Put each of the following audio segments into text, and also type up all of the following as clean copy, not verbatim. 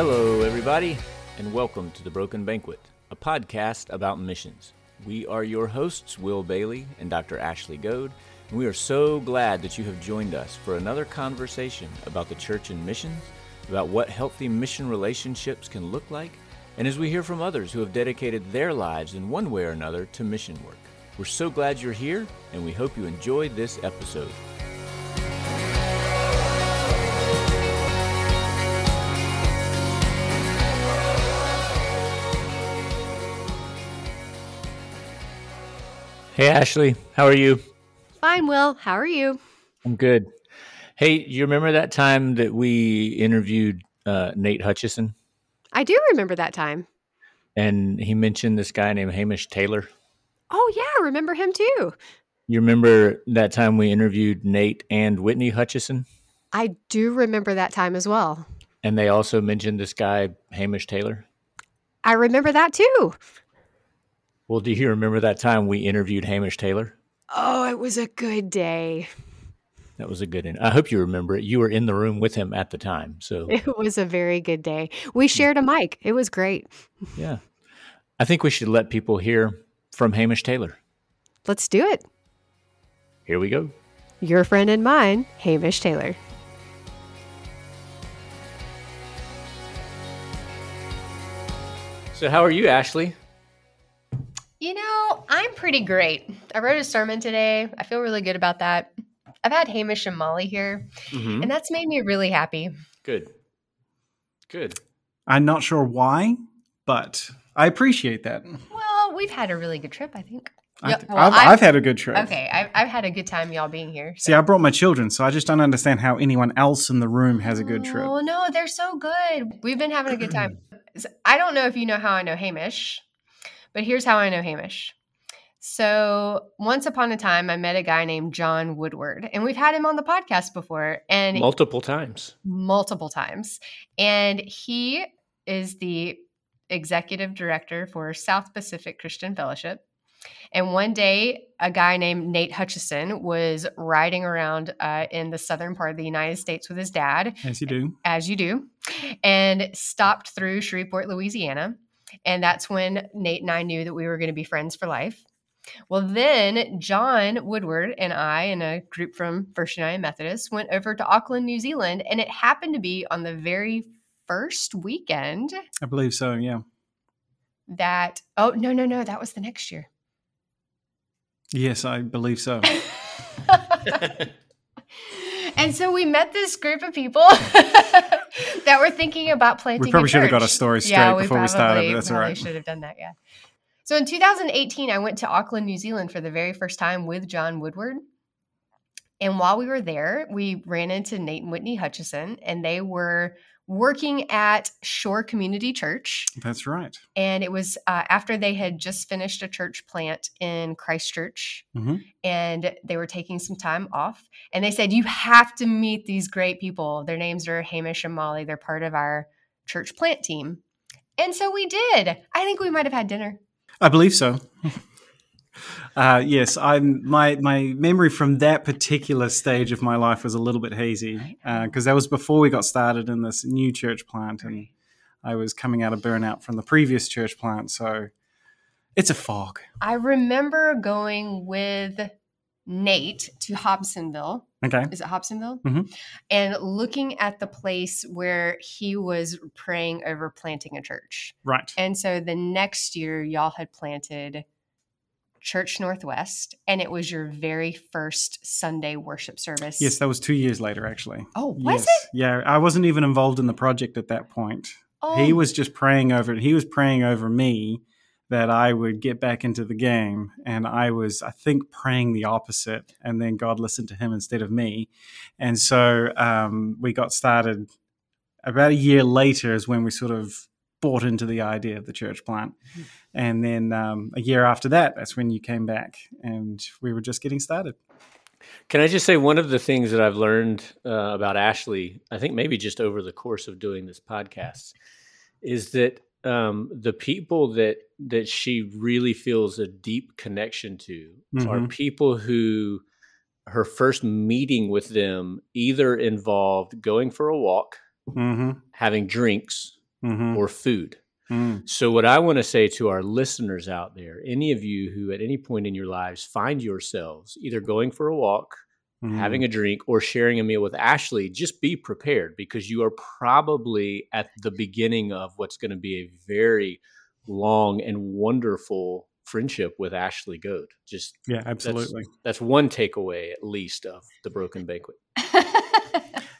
Hello, everybody, and welcome to The Broken Banquet, a podcast about missions. We are your hosts, Will Bailey and Dr. Ashley Goad, and we are so glad that you have joined us for another conversation about the church and missions, about what healthy mission relationships can look like, and as we hear from others who have dedicated their lives in one way or another to mission work. We're so glad you're here, and we hope you enjoy this episode. Hey, Ashley, how are you? Fine, Will. How are you? I'm good. Hey, you remember that time that we interviewed Nate Hutchison? I do remember that time. And he mentioned this guy named Hamish Taylor. Oh, yeah. I remember him, too. You remember that time we interviewed Nate and Whitney Hutchison? I do remember that time as well. And they also mentioned this guy, Hamish Taylor? I remember that, too. Well, do you remember that time we interviewed Hamish Taylor? Oh, it was a good day. That was a good one. I hope you remember it. You were in the room with him at the time. So it was a very good day. We shared a mic. It was great. Yeah. I think we should let people hear from Hamish Taylor. Let's do it. Here we go. Your friend and mine, Hamish Taylor. So how are you, Ashley? You know, I'm pretty great. I wrote a sermon today. I feel really good about that. I've had Hamish and Molly here, and that's made me really happy. Good. I'm not sure why, but I appreciate that. Well, we've had a really good trip, I think. I've had a good trip. Okay, I've had a good time y'all being here. So. See, I brought my children, so I just don't understand how anyone else in the room has a good trip. Oh, no, they're so good. We've been having a good time. I don't know if you know how I know Hamish. But here's how I know Hamish. So once upon a time, I met a guy named John Woodward, and we've had him on the podcast before. And multiple times. And he is the executive director for South Pacific Christian Fellowship. And one day, a guy named Nate Hutchison was riding around in the southern part of the United States with his dad. As you do. And stopped through Shreveport, Louisiana. And that's when Nate and I knew that we were going to be friends for life. Well, then John Woodward and I and a group from First United Methodist went over to Auckland, New Zealand, and it happened to be on the very first weekend. I believe so, yeah. That was the next year. Yes, I believe so. And so we met this group of people that were thinking about planting a church. We probably should have got a story straight before we started, but that's all right. We should have done that, yeah. So in 2018, I went to Auckland, New Zealand for the very first time with John Woodward. And while we were there, we ran into Nate and Whitney Hutchison, and they were working at Shore Community Church. That's right. And it was after they had just finished a church plant in Christchurch, and they were taking some time off. And they said, you have to meet these great people. Their names are Hamish and Molly. They're part of our church plant team. And so we did. I think we might have had dinner. I believe so. Yes, my memory from that particular stage of my life was a little bit hazy because that was before we got started in this new church plant, and I was coming out of burnout from the previous church plant, so it's a fog. I remember going with Nate to Hobsonville. Okay. Is it Hobsonville? Mm-hmm. And looking at the place where he was praying over planting a church. Right. And so the next year, y'all had planted Church Northwest, and it was your very first Sunday worship service. Yes, that was 2 years later, actually. Oh, was it? Yeah, I wasn't even involved in the project at that point. Oh. He was just praying over it. He was praying over me that I would get back into the game, and I was, I think, praying the opposite, and then God listened to him instead of me. And so we got started about a year later is when we sort of bought into the idea of the church plant. And then a year after that, that's when you came back and we were just getting started. Can I just say one of the things that I've learned about Ashley, I think maybe just over the course of doing this podcast, is that the people that she really feels a deep connection to are people who her first meeting with them either involved going for a walk, having drinks, mm-hmm. or food. Mm. So what I want to say to our listeners out there, any of you who at any point in your lives find yourselves either going for a walk, mm-hmm. having a drink, or sharing a meal with Ashley, just be prepared, because you are probably at the beginning of what's going to be a very long and wonderful friendship with Ashley Goad. Just yeah, absolutely. That's one takeaway at least of The Broken Banquet.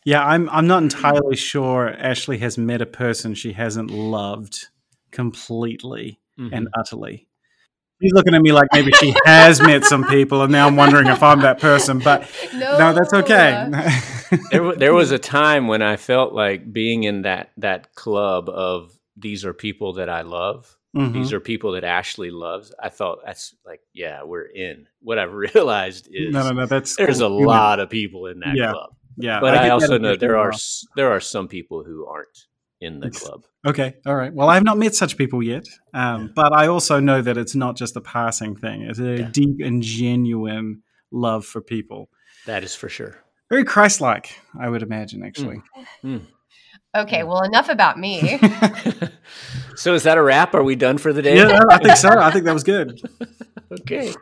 Yeah, I'm not entirely sure Ashley has met a person she hasn't loved completely mm-hmm. and utterly. She's looking at me like maybe she has met some people, and now I'm wondering if I'm that person. But no that's okay. There was a time when I felt like being in that club of these are people that I love. Mm-hmm. These are people that Ashley loves. I thought that's like, yeah, we're in. What I've realized is there's a lot of people in that club. Yeah, but I also know there are some people who aren't in the club. Okay, all right. Well, I've not met such people yet, but I also know that it's not just a passing thing. It's a deep and genuine love for people. That is for sure. Very Christ-like, I would imagine, actually. Mm. Mm. Okay, well, enough about me. So is that a wrap? Are we done for the day? Yeah, I think so. I think that was good. Okay.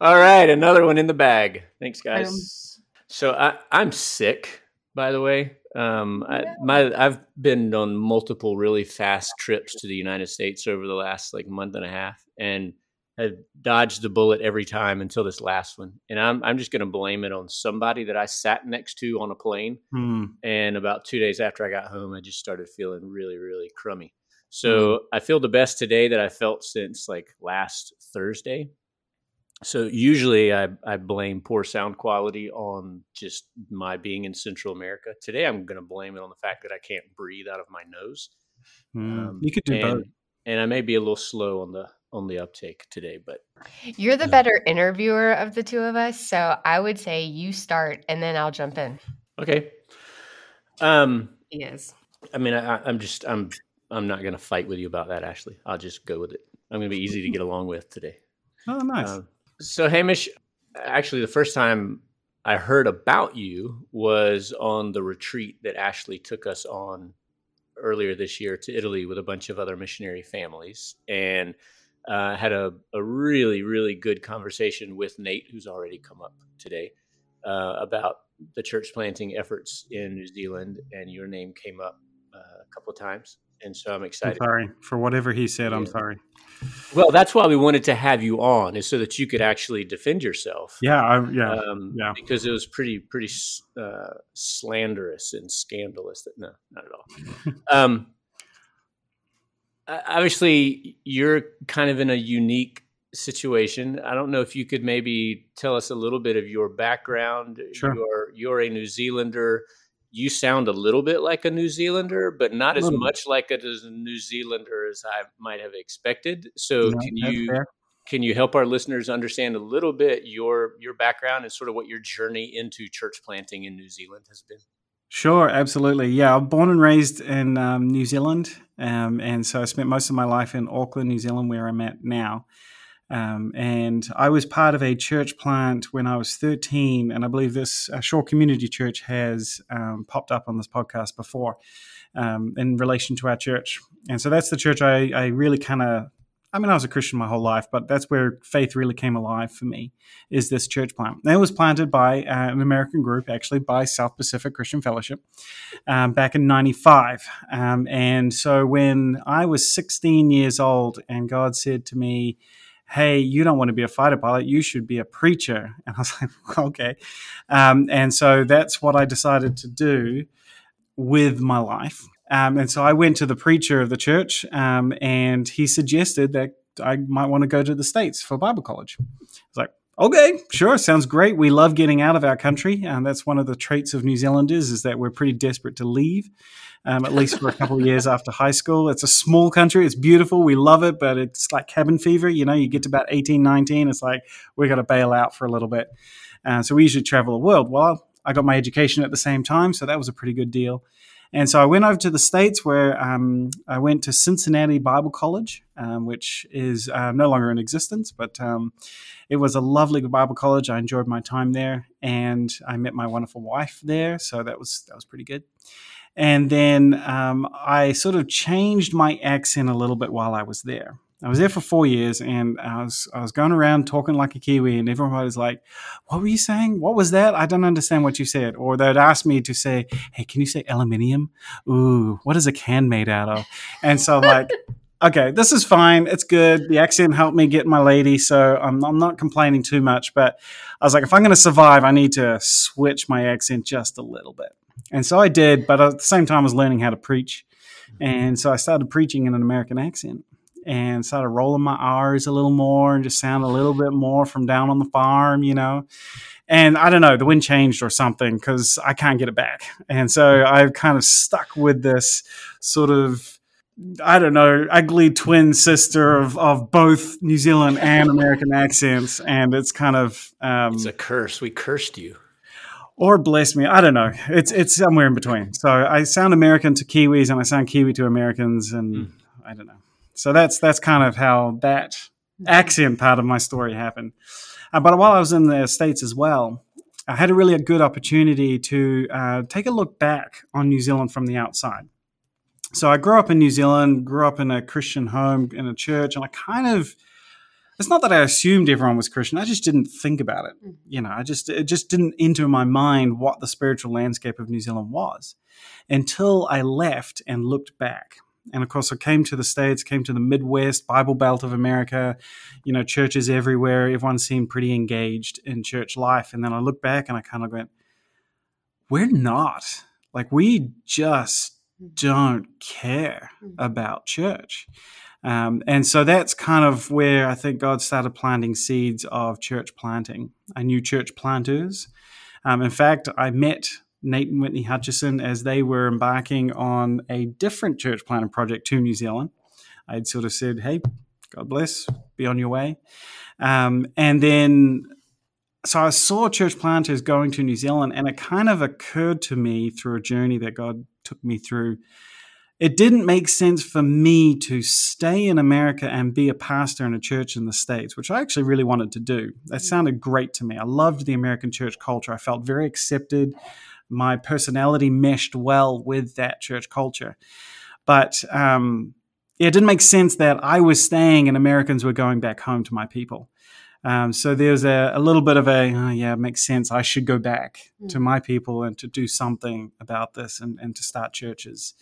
All right, another one in the bag. Thanks, guys. So I'm sick, by the way. I've been on multiple really fast trips to the United States over the last month and a half, and have dodged the bullet every time until this last one. And I'm just going to blame it on somebody that I sat next to on a plane. Mm. And about 2 days after I got home, I just started feeling really, really crummy. So I feel the best today that I felt since last Thursday. So usually I blame poor sound quality on just my being in Central America. Today I'm going to blame it on the fact that I can't breathe out of my nose. You could do both. And I may be a little slow on the uptake today, but you're the better interviewer of the two of us, so I would say you start and then I'll jump in. Okay. Yes. I mean, I'm not going to fight with you about that, Ashley. I'll just go with it. I'm going to be easy to get along with today. Oh, nice. So Hamish, actually the first time I heard about you was on the retreat that Ashley took us on earlier this year to Italy with a bunch of other missionary families, and had a really, really good conversation with Nate, who's already come up today, about the church planting efforts in New Zealand, and your name came up a couple of times. And so I'm excited. I'm sorry for whatever he said. Yeah. I'm sorry. Well, that's why we wanted to have you on, is so that you could actually defend yourself. Yeah, yeah. Because it was pretty slanderous and scandalous. No, not at all. Obviously, you're kind of in a unique situation. I don't know if you could maybe tell us a little bit of your background. Sure. You're a New Zealander. You sound a little bit like a New Zealander, but not as much like a New Zealander as I might have expected. So can you help our listeners understand a little bit your background and sort of what your journey into church planting in New Zealand has been? Sure, absolutely. Yeah, I'm born and raised in New Zealand. And so I spent most of my life in Auckland, New Zealand, where I'm at now. And I was part of a church plant when I was 13, and I believe this Shore Community Church has popped up on this podcast before in relation to our church. And so that's the church I really I was a Christian my whole life, but that's where faith really came alive for me, is this church plant. And it was planted by an American group, actually, by South Pacific Christian Fellowship back in 95. And so when I was 16 years old and God said to me, "Hey, you don't want to be a fighter pilot. You should be a preacher." And I was like, okay. And so that's what I decided to do with my life. And so I went to the preacher of the church, and he suggested that I might want to go to the States for Bible college. I was like, okay, sure, sounds great. We love getting out of our country. And that's one of the traits of New Zealanders, is that we're pretty desperate to leave, at least for a couple of years after high school. It's a small country. It's beautiful. We love it, but it's like cabin fever. You know, you get to about 18, 19, it's like we're going to bail out for a little bit. So we usually travel the world. Well, I got my education at the same time, so that was a pretty good deal. And so I went over to the States where I went to Cincinnati Bible College, which is no longer in existence, but it was a lovely Bible college. I enjoyed my time there, and I met my wonderful wife there, so that was pretty good. And then I sort of changed my accent a little bit while I was there. I was there for 4 years, and I was going around talking like a Kiwi, and everyone was like, "What were you saying? What was that? I don't understand what you said." Or they'd ask me to say, "Hey, can you say aluminium? Ooh, what is a can made out of?" And so I'm like, okay, this is fine. It's good. The accent helped me get my lady, so I'm not complaining too much. But I was like, if I'm going to survive, I need to switch my accent just a little bit. And so I did, but at the same time, I was learning how to preach. And so I started preaching in an American accent, and started rolling my R's a little more and just sound a little bit more from down on the farm, you know. And I don't know, the wind changed or something, because I can't get it back. And so I've kind of stuck with this sort of, I don't know, ugly twin sister of both New Zealand and American accents. And it's kind of... it's a curse. We cursed you. Or bless me, I don't know. It's somewhere in between. So I sound American to Kiwis, and I sound Kiwi to Americans, and I don't know. So that's kind of how that accent part of my story happened. But while I was in the States as well, I had a good opportunity to take a look back on New Zealand from the outside. So I grew up in New Zealand, grew up in a Christian home, in a church, and I kind of... It's not that I assumed everyone was Christian. I just didn't think about it. You know, it just didn't enter my mind what the spiritual landscape of New Zealand was until I left and looked back. And, of course, I came to the States, came to the Midwest, Bible Belt of America, you know, churches everywhere. Everyone seemed pretty engaged in church life. And then I looked back and I kind of went, we're not. Like, we just don't care about church. And so that's kind of where I think God started planting seeds of church planting. I knew church planters. In fact, I met Nate and Whitney Hutchison as they were embarking on a different church planting project to New Zealand. I'd sort of said, hey, God bless, be on your way. And then, so I saw church planters going to New Zealand, and it kind of occurred to me through a journey that God took me through. It didn't make sense for me to stay in America and be a pastor in a church in the States, which I actually really wanted to do. That sounded great to me. I loved the American church culture. I felt very accepted. My personality meshed well with that church culture. But it didn't make sense that I was staying and Americans were going back home to my people. So there's a little bit of it makes sense. I should go back to my people and to do something about this and to start churches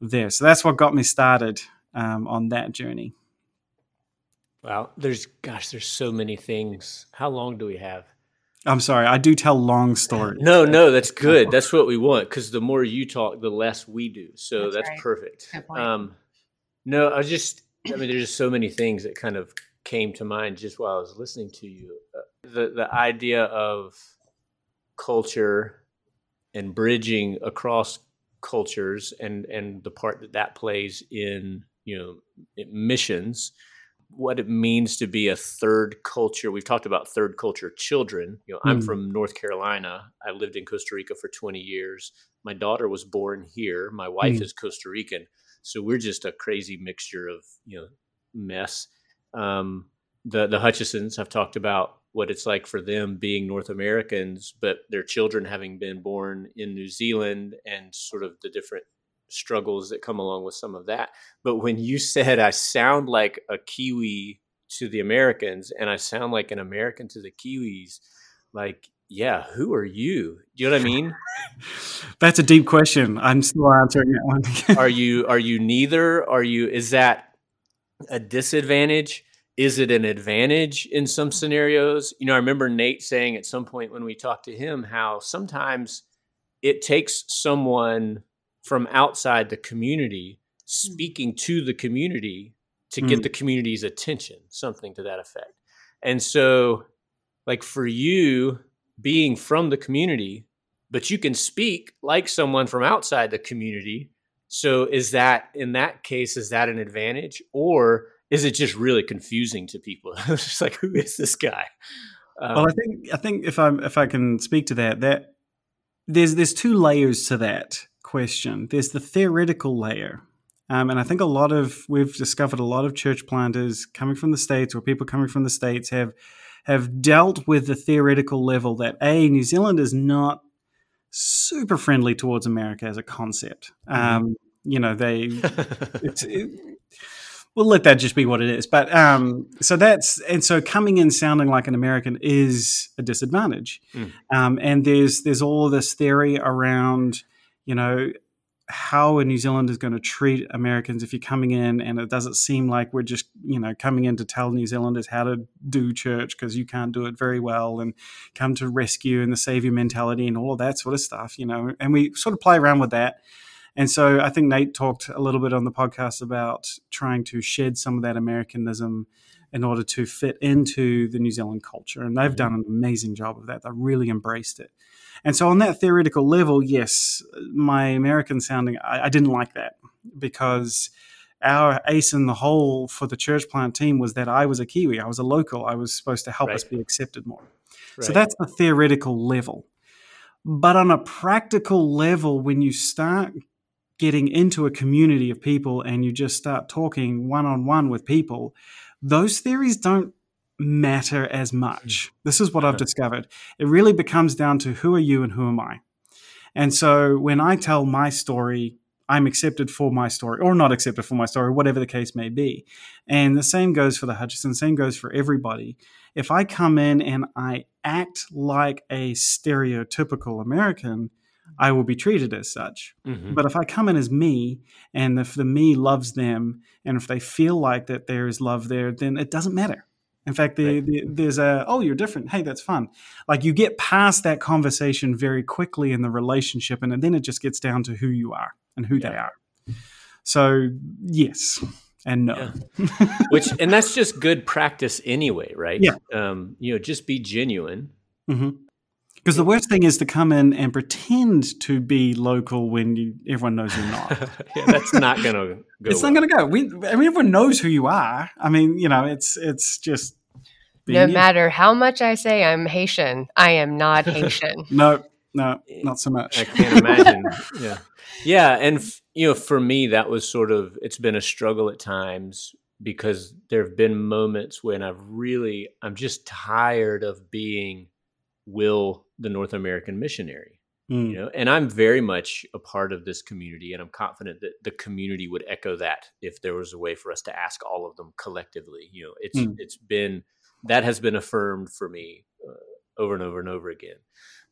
there. So that's what got me started on that journey. Wow, there's so many things. How long do we have? I'm sorry, I do tell long stories. No, that's good. That's what we want, because the more you talk, the less we do. So that's right. Perfect. No, there's just so many things that kind of came to mind just while I was listening to you. The idea of culture and bridging across cultures and the part that plays in, you know, missions, what it means to be a third culture. We've talked about third culture children. You know, I'm from North Carolina. I lived in Costa Rica for 20 years. My daughter was born here. My wife is Costa Rican. So we're just a crazy mixture of, you know, mess. The Hutchisons, I've talked about what it's like for them being North Americans, but their children having been born in New Zealand and sort of the different struggles that come along with some of that. But when you said, I sound like a Kiwi to the Americans and I sound like an American to the Kiwis, like, yeah, who are you? Do you know what I mean? That's a deep question. I'm still answering that one. Are you neither? Is that a disadvantage? Is it an advantage in some scenarios? You know, I remember Nate saying at some point when we talked to him how sometimes it takes someone from outside the community speaking to the community to get the community's attention, something to that effect. And so, like, for you being from the community, but you can speak like someone from outside the community. So is that an advantage, or is it just really confusing to people? It's just like, who is this guy? Well, I think if I can speak to that, there's two layers to that question. There's the theoretical layer. And I think we've discovered a lot of church planters coming from the States, or people coming from the States, have dealt with the theoretical level that, A, New Zealand is not super friendly towards America as a concept. We'll let that just be what it is. But so coming in sounding like an American is a disadvantage. And there's all of this theory around, how a New Zealander is going to treat Americans if you're coming in, and it doesn't seem like we're just, coming in to tell New Zealanders how to do church because you can't do it very well, and come to rescue and the savior mentality and all of that sort of stuff, and we sort of play around with that. And so I think Nate talked a little bit on the podcast about trying to shed some of that Americanism in order to fit into the New Zealand culture. And they've done an amazing job of that. They've really embraced it. And so on that theoretical level, yes, my American sounding, I didn't like that, because our ace in the hole for the church plant team was that I was a Kiwi. I was a local. I was supposed to help us be accepted more. So that's the theoretical level. But on a practical level, when you start getting into a community of people and you just start talking one-on-one with people, those theories don't matter as much. This is what I've discovered. It really becomes down to who are you and who am I. And so when I tell my story, I'm accepted for my story, or not accepted for my story, whatever the case may be. And the same goes for the Hutchison, same goes for everybody. If I come in and I act like a stereotypical American, I will be treated as such. But if I come in as me, and if the me loves them, and if they feel like that there is love there, then it doesn't matter. In fact, there's a, oh, you're different. Hey, that's fun. Like, you get past that conversation very quickly in the relationship, and then it just gets down to who you are and who they are. So yes and no. And that's just good practice anyway, right? Just be genuine. Because the worst thing is to come in and pretend to be local when everyone knows you're not. That's not going to go. It's not going to go. Everyone knows who you are. I mean, it's just. No matter how much I say I'm Haitian, I am not Haitian. No, not so much. I can't imagine. And for me, that was sort of, it's been a struggle at times, because there have been moments when I'm just tired of being Will the North American missionary, and I'm very much a part of this community, and I'm confident that the community would echo that if there was a way for us to ask all of them collectively. That has been affirmed for me over and over and over again.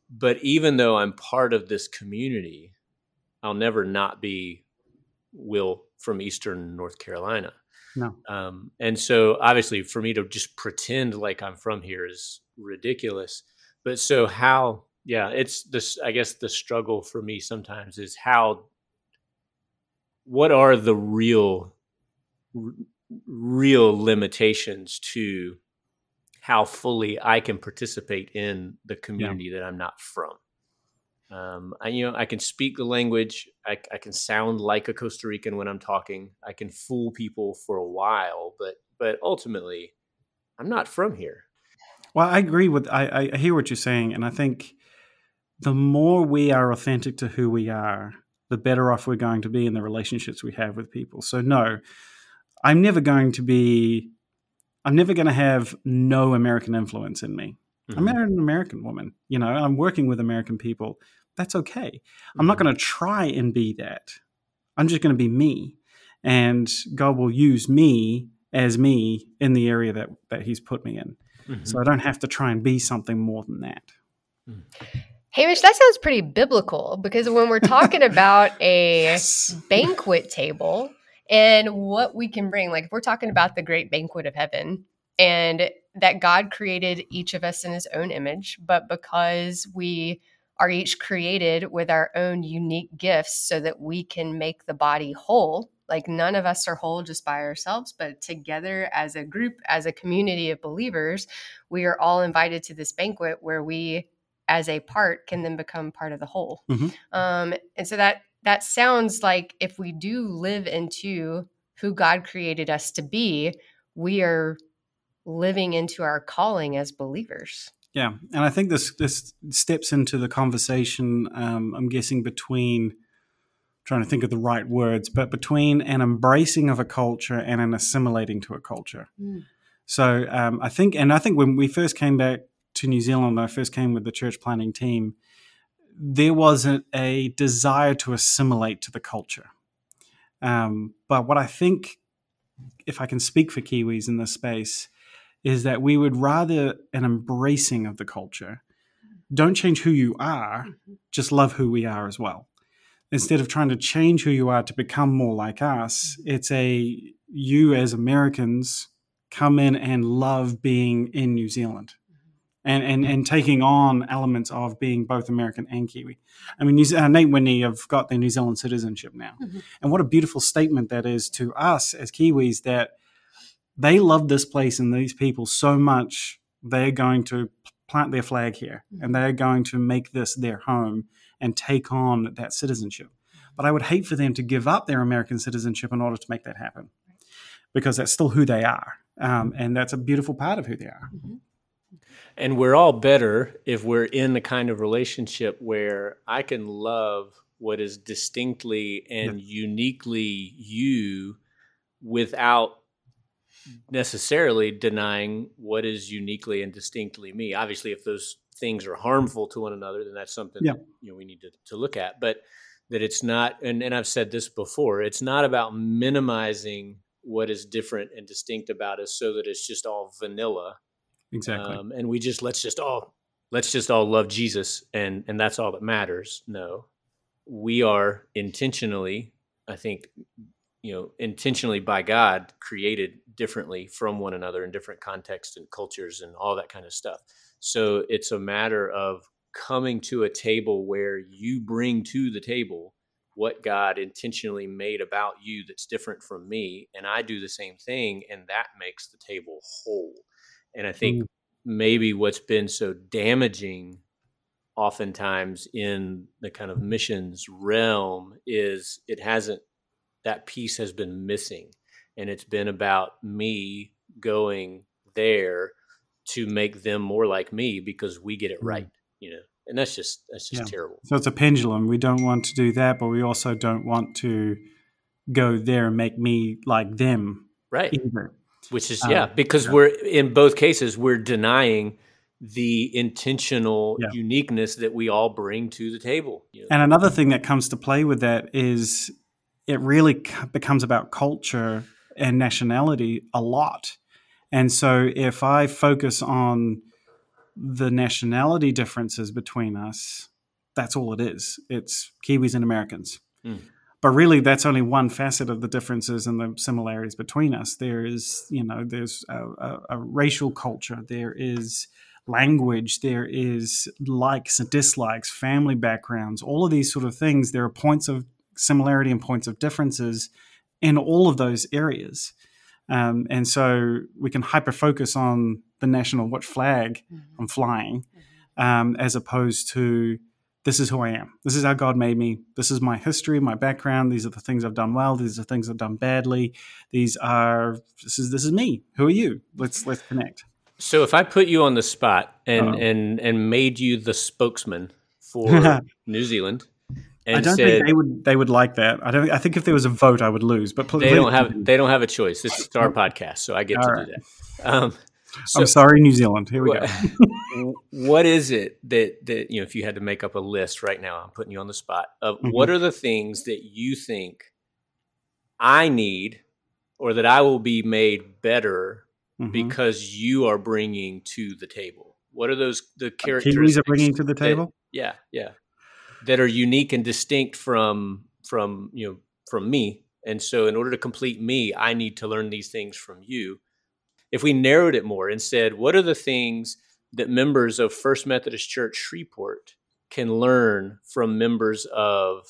But even though I'm part of this community, I'll never not be Will from Eastern North Carolina. And so obviously for me to just pretend like I'm from here is ridiculous. But so it's this, I guess the struggle for me sometimes is what are the real limitations to how fully I can participate in the community that I'm not from. I can speak the language. I can sound like a Costa Rican when I'm talking. I can fool people for a while, but ultimately I'm not from here. Well, I agree with, I hear what you're saying. And I think the more we are authentic to who we are, the better off we're going to be in the relationships we have with people. So no, I'm never going to have no American influence in me. I'm an American woman, I'm working with American people. That's okay. I'm not going to try and be that. I'm just going to be me. And God will use me as me in the area that he's put me in. So I don't have to try and be something more than that. Hamish, that sounds pretty biblical, because when we're talking about a banquet table and what we can bring, like if we're talking about the great banquet of heaven, and that God created each of us in his own image, but because we are each created with our own unique gifts so that we can make the body whole. Like, none of us are whole just by ourselves, but together as a group, as a community of believers, we are all invited to this banquet where we, as a part, can then become part of the whole. And so that sounds like if we do live into who God created us to be, we are living into our calling as believers. Yeah, and I think this steps into the conversation, I'm guessing, between trying to think of the right words, but between an embracing of a culture and an assimilating to a culture. Mm. So I think when we first came back to New Zealand, I first came with the church planting team, there was a desire to assimilate to the culture. But what I think, if I can speak for Kiwis in this space, is that we would rather an embracing of the culture. Don't change who you are, just love who we are as well. Instead of trying to change who you are to become more like us, it's you as Americans come in and love being in New Zealand and taking on elements of being both American and Kiwi. I mean, Nate and Whitney have got their New Zealand citizenship now. Mm-hmm. And what a beautiful statement that is to us as Kiwis, that they love this place and these people so much, they're going to plant their flag here and they're going to make this their home and take on that citizenship. But I would hate for them to give up their American citizenship in order to make that happen, because that's still who they are. And that's a beautiful part of who they are. And we're all better if we're in the kind of relationship where I can love what is distinctly and uniquely you without necessarily denying what is uniquely and distinctly me. Obviously, if those things are harmful to one another, then that's something that, we need to look at. But that it's not, and I've said this before, it's not about minimizing what is different and distinct about us so that it's just all vanilla. Exactly. And we just, let's just all love Jesus and that's all that matters. No, we are intentionally, I think, intentionally by God created differently from one another in different contexts and cultures and all that kind of stuff. So it's a matter of coming to a table where you bring to the table what God intentionally made about you that's different from me, and I do the same thing, and that makes the table whole. And I think maybe what's been so damaging oftentimes in the kind of missions realm is that piece has been missing, and it's been about me going there to make them more like me because we get it right, And that's just terrible. So it's a pendulum. We don't want to do that, but we also don't want to go there and make me like them. Right. Either. Which is, because we're in both cases, we're denying the intentional uniqueness that we all bring to the table. And another thing that comes to play with that is it really becomes about culture and nationality a lot. And so if I focus on the nationality differences between us, that's all it is. It's Kiwis and Americans. Mm. But really, that's only one facet of the differences and the similarities between us. There is, there's a racial culture. There is language. There is likes and dislikes, family backgrounds, all of these sort of things. There are points of similarity and points of differences in all of those areas. And so we can hyper-focus on the national, what flag I'm flying, as opposed to this is who I am. This is how God made me. This is my history, my background. These are the things I've done well. These are the things I've done badly. This is me. Who are you? Let's connect. So if I put you on the spot and made you the spokesman for New Zealand, and I don't think they would like that. I think if there was a vote, I would lose. But they don't have a choice. This is our podcast, so I get to do that. So, I'm sorry, New Zealand. Here we go. What is it that if you had to make up a list right now, I'm putting you on the spot, of what are the things that you think I need or that I will be made better because you are bringing to the table? What are the characteristics Kiwis are bringing to the table? That are unique and distinct from me. And so in order to complete me, I need to learn these things from you. If we narrowed it more and said, what are the things that members of First Methodist Church Shreveport can learn from members of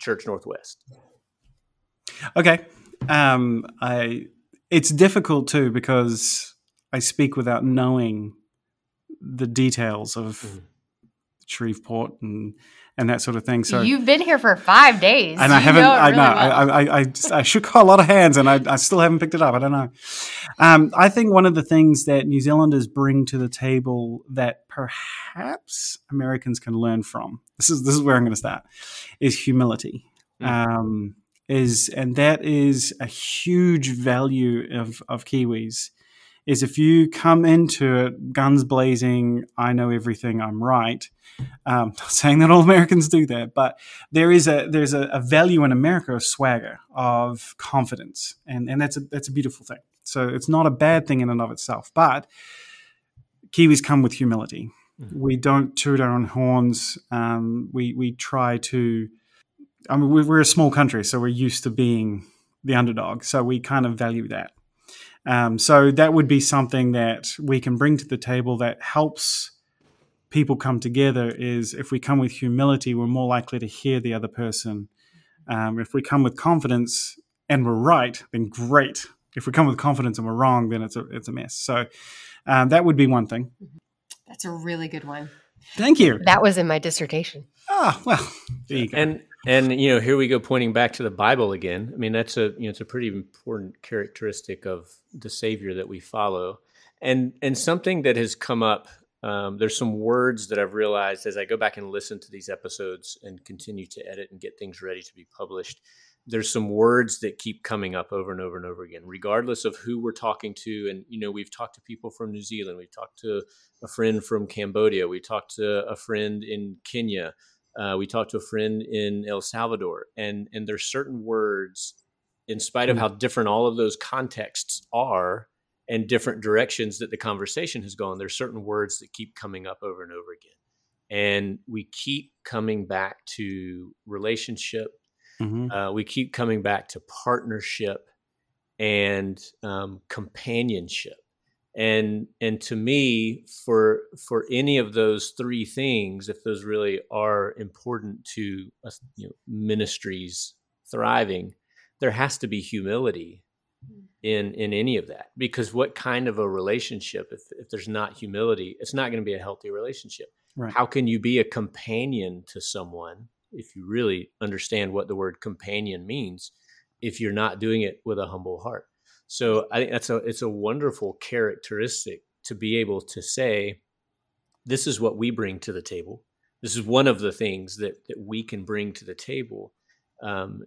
Church Northwest? Okay. It's difficult too, because I speak without knowing the details of Shreveport and that sort of thing. So you've been here for 5 days, and I haven't. I shook a lot of hands, and I still haven't picked it up. I don't know. I think one of the things that New Zealanders bring to the table that perhaps Americans can learn from, this is where I'm going to start, is humility. and that is a huge value of Kiwis, is if you come into it guns blazing, I know everything, I'm right. Not saying that all Americans do that, but there's a value in America of swagger, of confidence, and that's a beautiful thing. So it's not a bad thing in and of itself, but Kiwis come with humility. Mm-hmm. We don't toot our own horns. We try to. I mean, we're a small country, so we're used to being the underdog. So we kind of value that. So that would be something that we can bring to the table that helps people come together. Is if we come with humility, we're more likely to hear the other person. If we come with confidence and we're right, then great. If we come with confidence and we're wrong, then it's a mess. So that would be one thing. That's a really good one. Thank you. That was in my dissertation. Oh, well, there you go. And you know, here we go pointing back to the Bible again. I mean, that's it's a pretty important characteristic of the Savior that we follow. And something that has come up, there's some words that I've realized as I go back and listen to these episodes and continue to edit and get things ready to be published. There's some words that keep coming up over and over and over again, regardless of who we're talking to. And, you know, we've talked to people from New Zealand. We've talked to a friend from Cambodia. We talked to a friend in Kenya. We talked to a friend in El Salvador. And there's certain words, in spite of how different all of those contexts are and different directions that the conversation has gone, there's certain words that keep coming up over and over again. And we keep coming back to relationship. Mm-hmm. We keep coming back to partnership and companionship, and to me, for any of those three things, if those really are important to ministries thriving, there has to be humility in any of that. Because what kind of a relationship, if there's not humility, it's not going to be a healthy relationship. Right. How can you be a companion to someone? If you really understand what the word companion means, if you're not doing it with a humble heart. So I think it's a wonderful characteristic to be able to say, this is what we bring to the table. This is one of the things that we can bring to the table,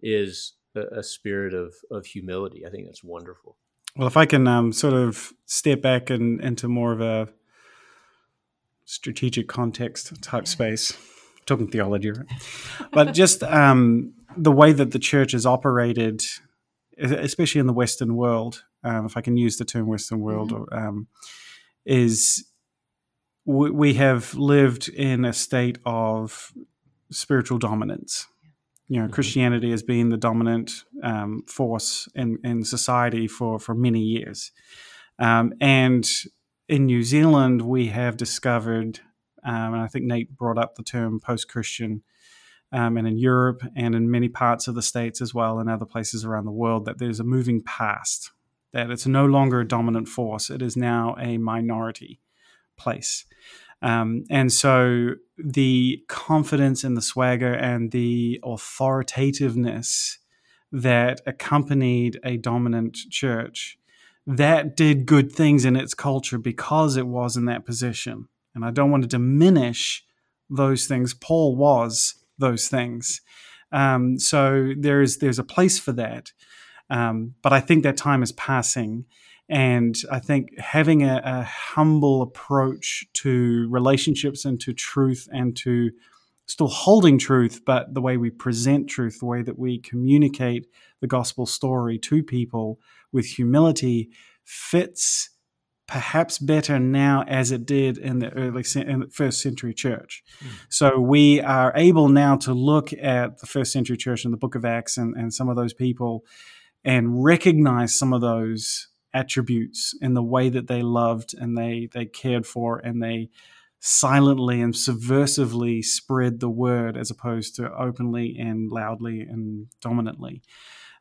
is a spirit of humility. I think that's wonderful. Well, if I can sort of step back into more of a strategic context type space. Talking theology, right? But just the way that the church has operated, especially in the Western world, if I can use the term Western world, is we have lived in a state of spiritual dominance. You know, Christianity has been the dominant force in society for many years. And in New Zealand, we have discovered... and I think Nate brought up the term post-Christian, and in Europe and in many parts of the States as well and other places around the world, that there's a moving past, that it's no longer a dominant force. It is now a minority place. And so the confidence and the swagger and the authoritativeness that accompanied a dominant church, that did good things in its culture because it was in that position. And I don't want to diminish those things. Paul was those things. So there's a place for that. But I think that time is passing. And I think having a humble approach to relationships and to truth and to still holding truth, but the way we present truth, the way that we communicate the gospel story to people with humility fits perhaps better now as it did in the first century church. Mm. So we are able now to look at the first century church in the book of Acts and some of those people and recognize some of those attributes in the way that they loved and they cared for and they silently and subversively spread the word as opposed to openly and loudly and dominantly.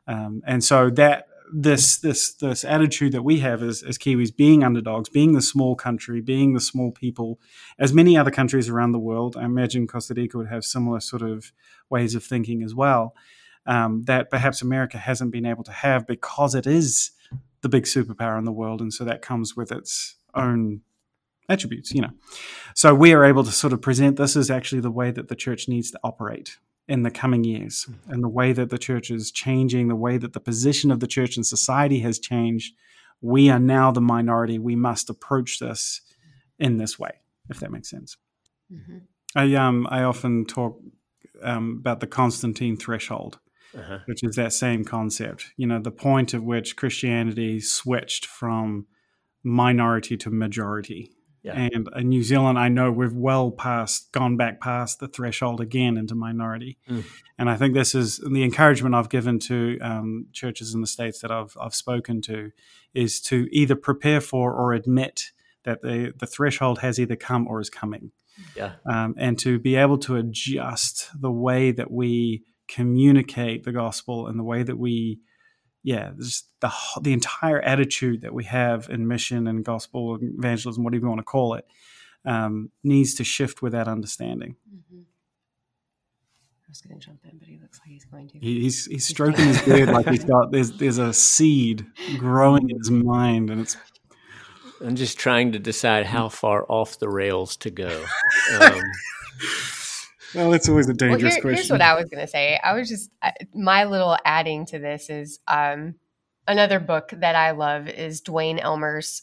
And so that This attitude that we have as Kiwis, being underdogs, being the small country, being the small people, as many other countries around the world, I imagine Costa Rica would have similar sort of ways of thinking as well, that perhaps America hasn't been able to have because it is the big superpower in the world, and so that comes with its own attributes. So we are able to sort of present this as actually the way that the church needs to operate. in the coming years, and the way that the church is changing, the way that the position of the church in society has changed. We are now the minority. We must approach this in this way, if that makes sense. Mm-hmm. I often talk about the Constantine threshold, which is that same concept. You know, the point at which Christianity switched from minority to majority. Yeah. And in New Zealand, I know we've gone back past the threshold again into minority. Mm. And I think this is the encouragement I've given to churches in the States that I've spoken to, is to either prepare for or admit that the threshold has either come or is coming. Yeah. And to be able to adjust the way that we communicate the gospel and the way that we the entire attitude that we have in mission and gospel and evangelism, whatever you want to call it, needs to shift with that understanding. Mm-hmm. I was going to jump in, but he looks like he's going to. He's stroking his beard like he's got there's a seed growing in his mind, and it's. I'm just trying to decide how far off the rails to go. Well, that's always a dangerous question. Here's what I was going to say. My little adding to this is another book that I love is Dwayne Elmer's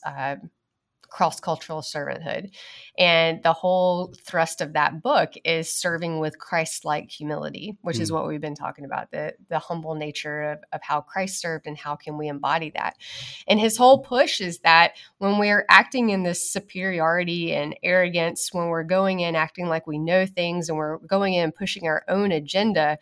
Cross-Cultural Servanthood. And the whole thrust of that book is serving with Christ-like humility, which is what we've been talking about, the humble nature of how Christ served and how can we embody that. And his whole push is that when we're acting in this superiority and arrogance, when we're going in acting like we know things and we're going in pushing our own agenda,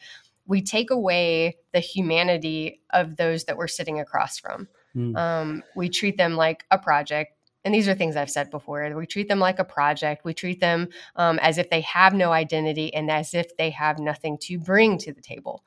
we take away the humanity of those that we're sitting across from. Mm. We treat them like a project. And these are things I've said before. We treat them like a project. We treat them as if they have no identity and as if they have nothing to bring to the table.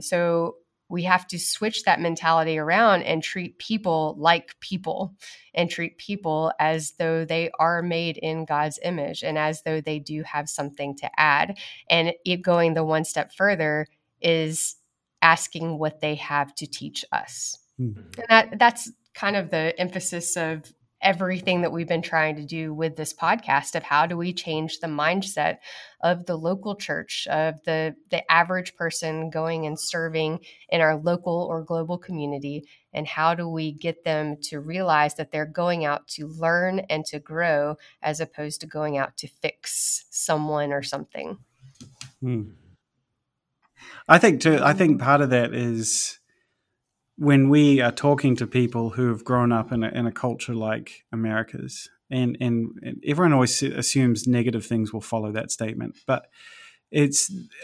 So we have to switch that mentality around and treat people like people and treat people as though they are made in God's image and as though they do have something to add. And it going the one step further is asking what they have to teach us. Mm-hmm. And that's kind of the emphasis of everything that we've been trying to do with this podcast of how do we change the mindset of the local church, of the average person going and serving in our local or global community, and how do we get them to realize that they're going out to learn and to grow as opposed to going out to fix someone or something. Hmm. I think part of that is when we are talking to people who have grown up in a culture like America's, and everyone always assumes negative things will follow that statement, but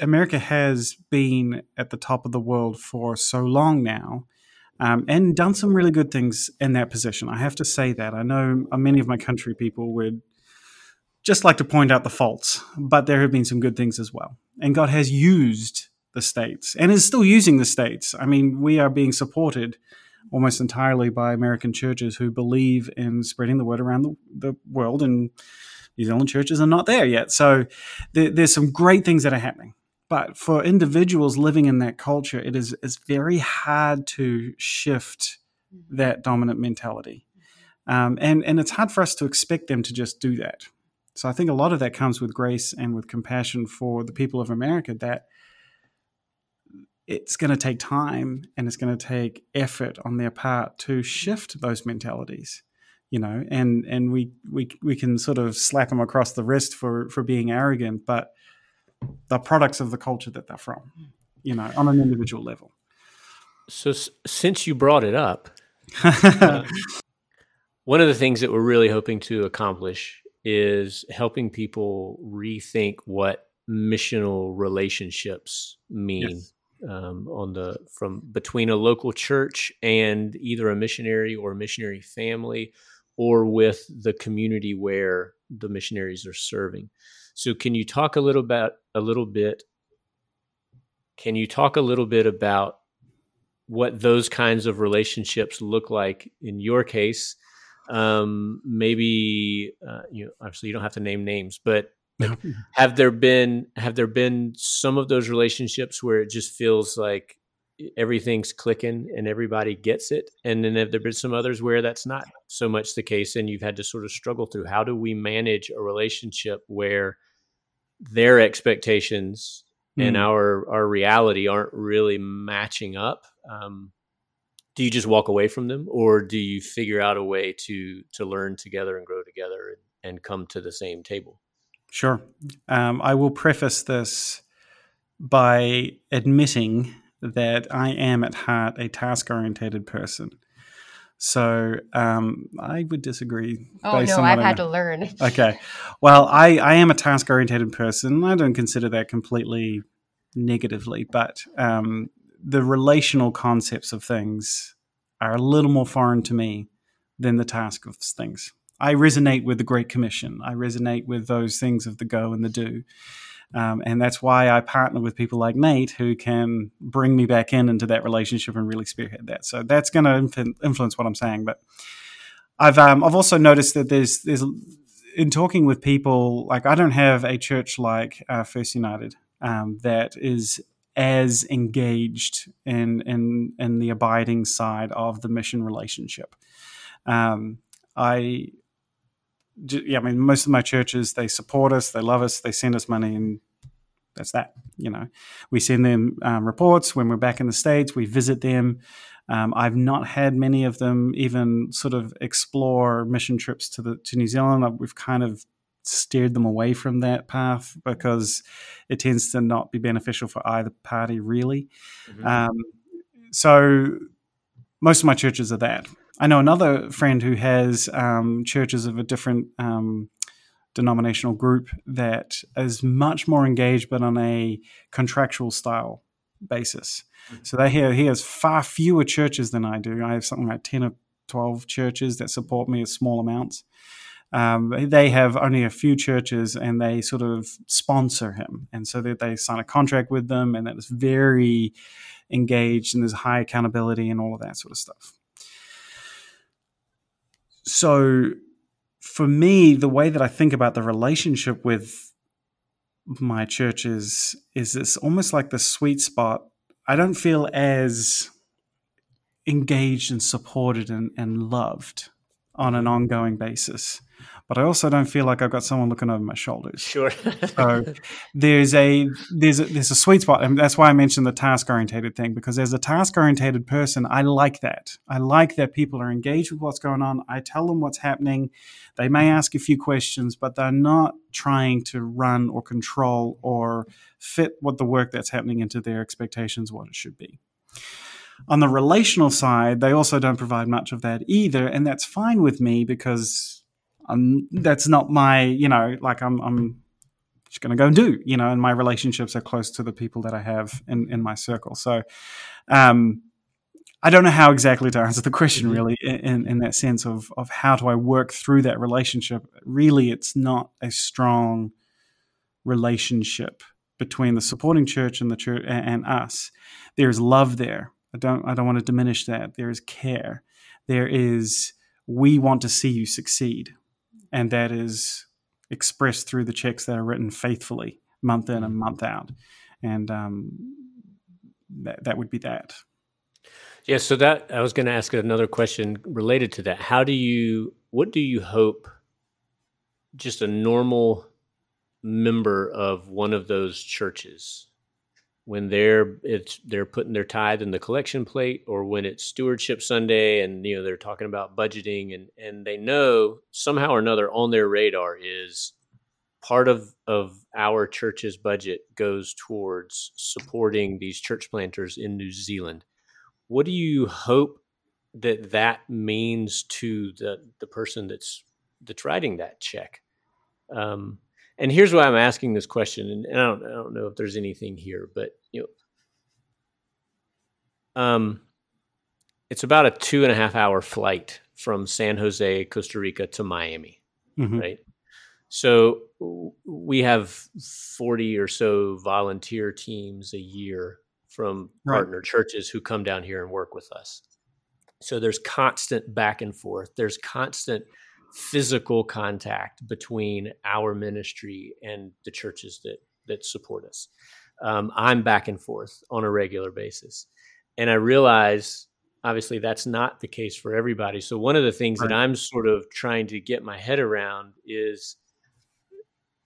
America has been at the top of the world for so long now, and done some really good things in that position. I have to say that. I know many of my country people would just like to point out the faults, but there have been some good things as well. And God has used the States and is still using the States. I mean, we are being supported almost entirely by American churches who believe in spreading the word around the world, and New Zealand churches are not there yet. So there's some great things that are happening. But for individuals living in that culture, it's very hard to shift that dominant mentality. And it's hard for us to expect them to just do that. So I think a lot of that comes with grace and with compassion for the people of America, that it's going to take time and it's going to take effort on their part to shift those mentalities, you know, and we can sort of slap them across the wrist for being arrogant, but they're products of the culture that they're from, you know, on an individual level. So since you brought it up, one of the things that we're really hoping to accomplish is helping people rethink what missional relationships mean. Yes. From between a local church and either a missionary or missionary family, or with the community where the missionaries are serving. So, can you talk a little bit about what those kinds of relationships look like in your case? Obviously you don't have to name names, but have there been some of those relationships where it just feels like everything's clicking and everybody gets it? And then have there been some others where that's not so much the case and you've had to sort of struggle through? How do we manage a relationship where their expectations and our reality aren't really matching up, do you just walk away from them, or do you figure out a way to learn together and grow together and come to the same table? Sure. I will preface this by admitting that I am at heart a task-orientated person. So I would disagree. Oh, no, I've had to learn. Okay. Well, I am a task-orientated person. I don't consider that completely negatively, but the relational concepts of things are a little more foreign to me than the task of things. I resonate with the Great Commission. I resonate with those things of the go and the do. And that's why I partner with people like Nate, who can bring me back into that relationship and really spearhead that. So that's going to influence what I'm saying. But I've also noticed that there's in talking with people, like I don't have a church like First United that is as engaged in the abiding side of the mission relationship. I mean, most of my churches, they support us, they love us, they send us money, and that's that, you know. We send them reports when we're back in the States, we visit them. I've not had many of them even sort of explore mission trips to New Zealand. We've kind of steered them away from that path because it tends to not be beneficial for either party, really. Mm-hmm. So most of my churches are that. I know another friend who has churches of a different denominational group that is much more engaged, but on a contractual style basis. Mm-hmm. So he has far fewer churches than I do. I have something like 10 or 12 churches that support me in small amounts. They have only a few churches, and they sort of sponsor him. And so they sign a contract with them, and that is very engaged, and there's high accountability and all of that sort of stuff. So for me, the way that I think about the relationship with my churches is this almost like the sweet spot. I don't feel as engaged and supported and loved on an ongoing basis, but I also don't feel like I've got someone looking over my shoulders. Sure. So there's a sweet spot, and that's why I mentioned the task-orientated thing, because as a task-orientated person, I like that. I like that people are engaged with what's going on. I tell them what's happening. They may ask a few questions, but they're not trying to run or control or fit what the work that's happening into their expectations, what it should be. On the relational side, they also don't provide much of that either, and that's fine with me because that's not my, you know, like I'm just going to go and do, you know, and my relationships are close to the people that I have in my circle. So I don't know how exactly to answer the question really in that sense of how do I work through that relationship. Really, it's not a strong relationship between the supporting church and the church and us. There is love there. I don't want to diminish that. There is care. There is, we want to see you succeed. And that is expressed through the checks that are written faithfully, month in and month out. And that would be that. Yeah, so that I was going to ask another question related to that. What do you hope just a normal member of one of those churches, when they're putting their tithe in the collection plate, or when it's Stewardship Sunday and, you know, they're talking about budgeting and they know somehow or another on their radar is part of our church's budget goes towards supporting these church planters in New Zealand. What do you hope that means to the person that's writing that check? And here's why I'm asking this question, and I don't know if there's anything here, but you know, it's about a 2.5-hour flight from San Jose, Costa Rica to Miami, mm-hmm. right? So we have 40 or so volunteer teams a year from partner right. churches who come down here and work with us. So there's constant back and forth. There's constant physical contact between our ministry and the churches that support us. I'm back and forth on a regular basis. And I realize, obviously, that's not the case for everybody. So one of the things right. that I'm sort of trying to get my head around is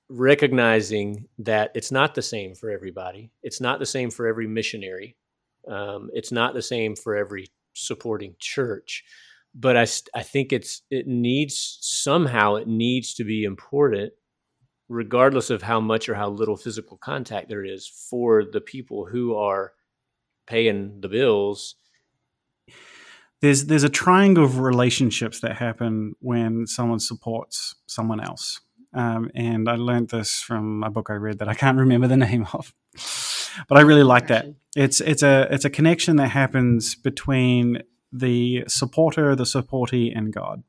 recognizing that it's not the same for everybody. It's not the same for every missionary. It's not the same for every supporting church. But I think it needs to be important, regardless of how much or how little physical contact there is, for the people who are paying the bills. There's a triangle of relationships that happen when someone supports someone else. And I learned this from a book I read that I can't remember the name of, but I really like that. It's a connection that happens between the supporter, the supportee, and God.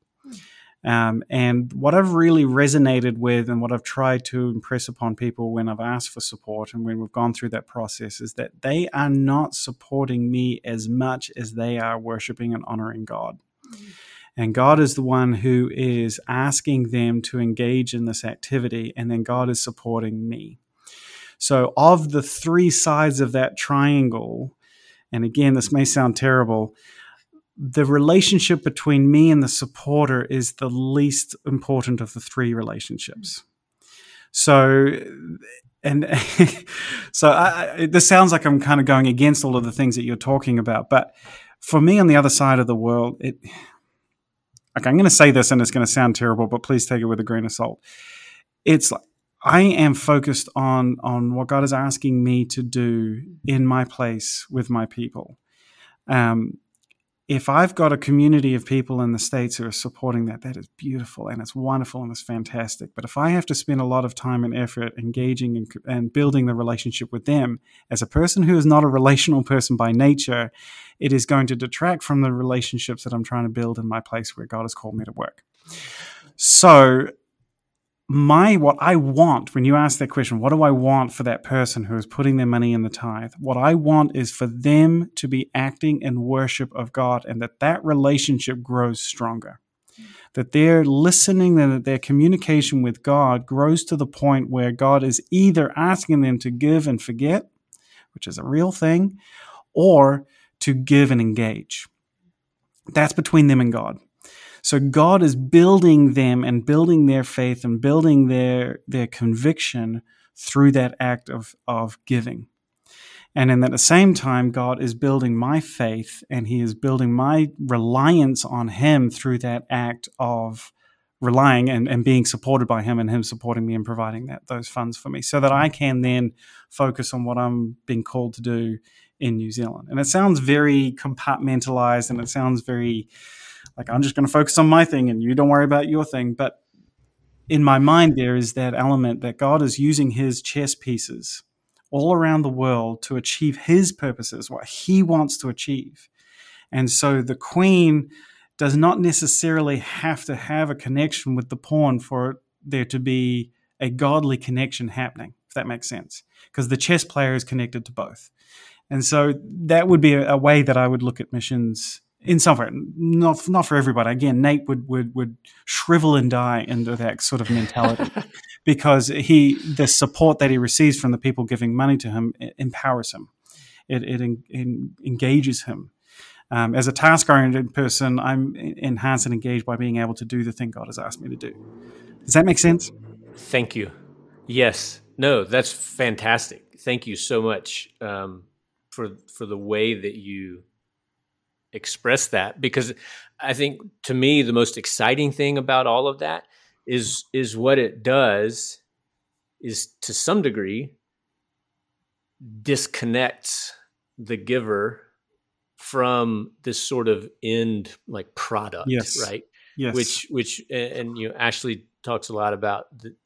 And what I've really resonated with and what I've tried to impress upon people when I've asked for support and when we've gone through that process is that they are not supporting me as much as they are worshiping and honoring God. Mm-hmm. And God is the one who is asking them to engage in this activity, and then God is supporting me. So of the three sides of that triangle, and again, this may sound terrible, the relationship between me and the supporter is the least important of the three relationships. So this sounds like I'm kind of going against all of the things that you're talking about, but for me on the other side of the world, I'm going to say this and it's going to sound terrible, but please take it with a grain of salt. It's like I am focused on what God is asking me to do in my place with my people. If I've got a community of people in the States who are supporting that is beautiful and it's wonderful and it's fantastic. But if I have to spend a lot of time and effort engaging and building the relationship with them, as a person who is not a relational person by nature, it is going to detract from the relationships that I'm trying to build in my place where God has called me to work. So what I want, when you ask that question, what do I want for that person who is putting their money in the tithe? What I want is for them to be acting in worship of God, and that relationship grows stronger, that they're listening and that their communication with God grows to the point where God is either asking them to give and forget, which is a real thing, or to give and engage. That's between them and God. So God is building them and building their faith and building their conviction through that act of giving. And then at the same time, God is building my faith and he is building my reliance on him through that act of relying and being supported by him and him supporting me and providing those funds for me so that I can then focus on what I'm being called to do in New Zealand. And it sounds very compartmentalized and it sounds very... like, I'm just going to focus on my thing and you don't worry about your thing. But in my mind, there is that element that God is using his chess pieces all around the world to achieve his purposes, what he wants to achieve. And so the queen does not necessarily have to have a connection with the pawn for there to be a godly connection happening, if that makes sense, because the chess player is connected to both. And so that would be a way that I would look at missions in some way, not for everybody. Again, Nate would shrivel and die into that sort of mentality because the support that he receives from the people giving money to him empowers him. It engages him. As a task-oriented person, I'm enhanced and engaged by being able to do the thing God has asked me to do. Does that make sense? Thank you. Yes. No, that's fantastic. Thank you so much for the way that you express that, because I think to me the most exciting thing about all of that is what it does is to some degree disconnects the giver from this sort of end like product. Yes. Right. Yes. Which and you know, Ashley talks a lot about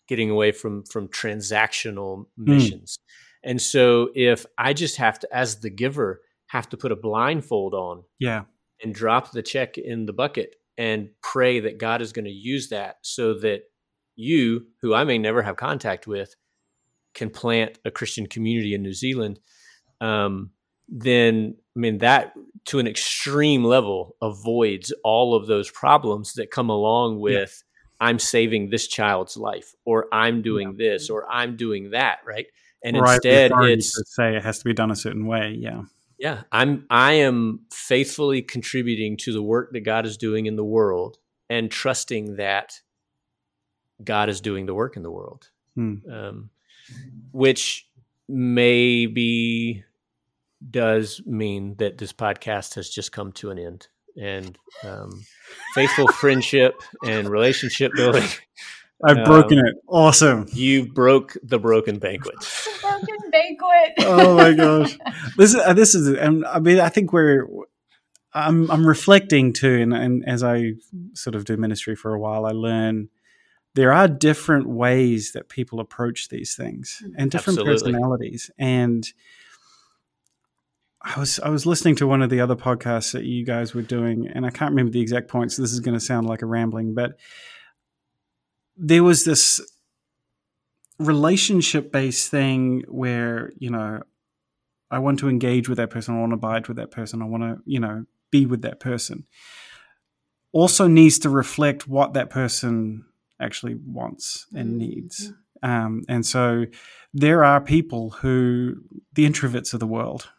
getting away from transactional missions. And so if I just have to, as the giver, have to put a blindfold on, yeah, and drop the check in the bucket and pray that God is going to use that so that you, who I may never have contact with, can plant a Christian community in New Zealand, then, I mean, that to an extreme level avoids all of those problems that come along with, yeah, I'm saving this child's life, or I'm doing, yeah, this, or I'm doing that, right? And right, instead it's... say it has to be done a certain way, yeah. Yeah, I am faithfully contributing to the work that God is doing in the world and trusting that God is doing the work in the world. which maybe does mean that this podcast has just come to an end. And faithful friendship and relationship building. I've broken it. Awesome. You broke the broken banquet. The broken banquet. Oh my gosh. This is. I mean, I think we're. I'm reflecting too, and as I sort of do ministry for a while, I learn there are different ways that people approach these things and different personalities. And I was listening to one of the other podcasts that you guys were doing, and I can't remember the exact point, so this is going to sound like a rambling, but there was this relationship-based thing where, you know, I want to engage with that person, I want to abide with that person, I want to, you know, be with that person. Also needs to reflect what that person actually wants and needs. And so there are people who, the introverts of the world,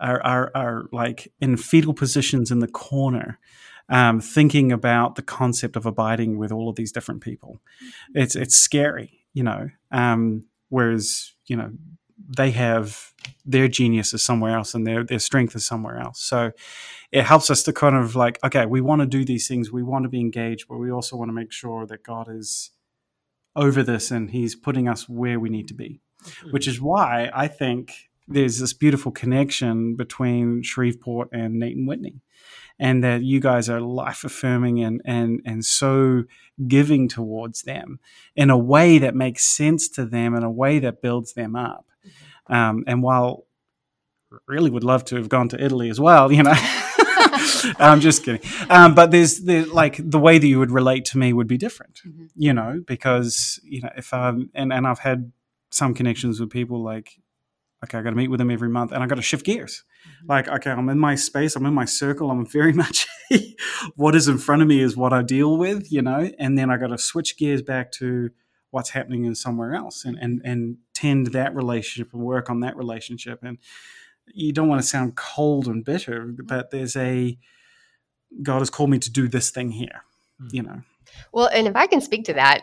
are like in fetal positions in the corner, thinking about the concept of abiding with all of these different people. It's scary, you know, whereas, you know, they have their genius is somewhere else and their strength is somewhere else. So it helps us to kind of like, okay, we want to do these things. We want to be engaged, but we also want to make sure that God is over this and he's putting us where we need to be, which is why I think there's this beautiful connection between Shreveport and Nate and Whitney, and that you guys are life affirming and so giving towards them in a way that makes sense to them, in a way that builds them up. And while I really would love to have gone to Italy as well, you know, I'm just kidding. But there's like the way that you would relate to me would be different, you know, because, you know, if I'm, and I've had some connections with people like, okay, I got to meet with them every month and I got to shift gears. Like, okay, I'm in my space, I'm in my circle, I'm very much what is in front of me is what I deal with, you know, and then I got to switch gears back to what's happening in somewhere else and tend that relationship and work on that relationship. And you don't want to sound cold and bitter, but there's a, God has called me to do this thing here, you know. Well, and if I can speak to that,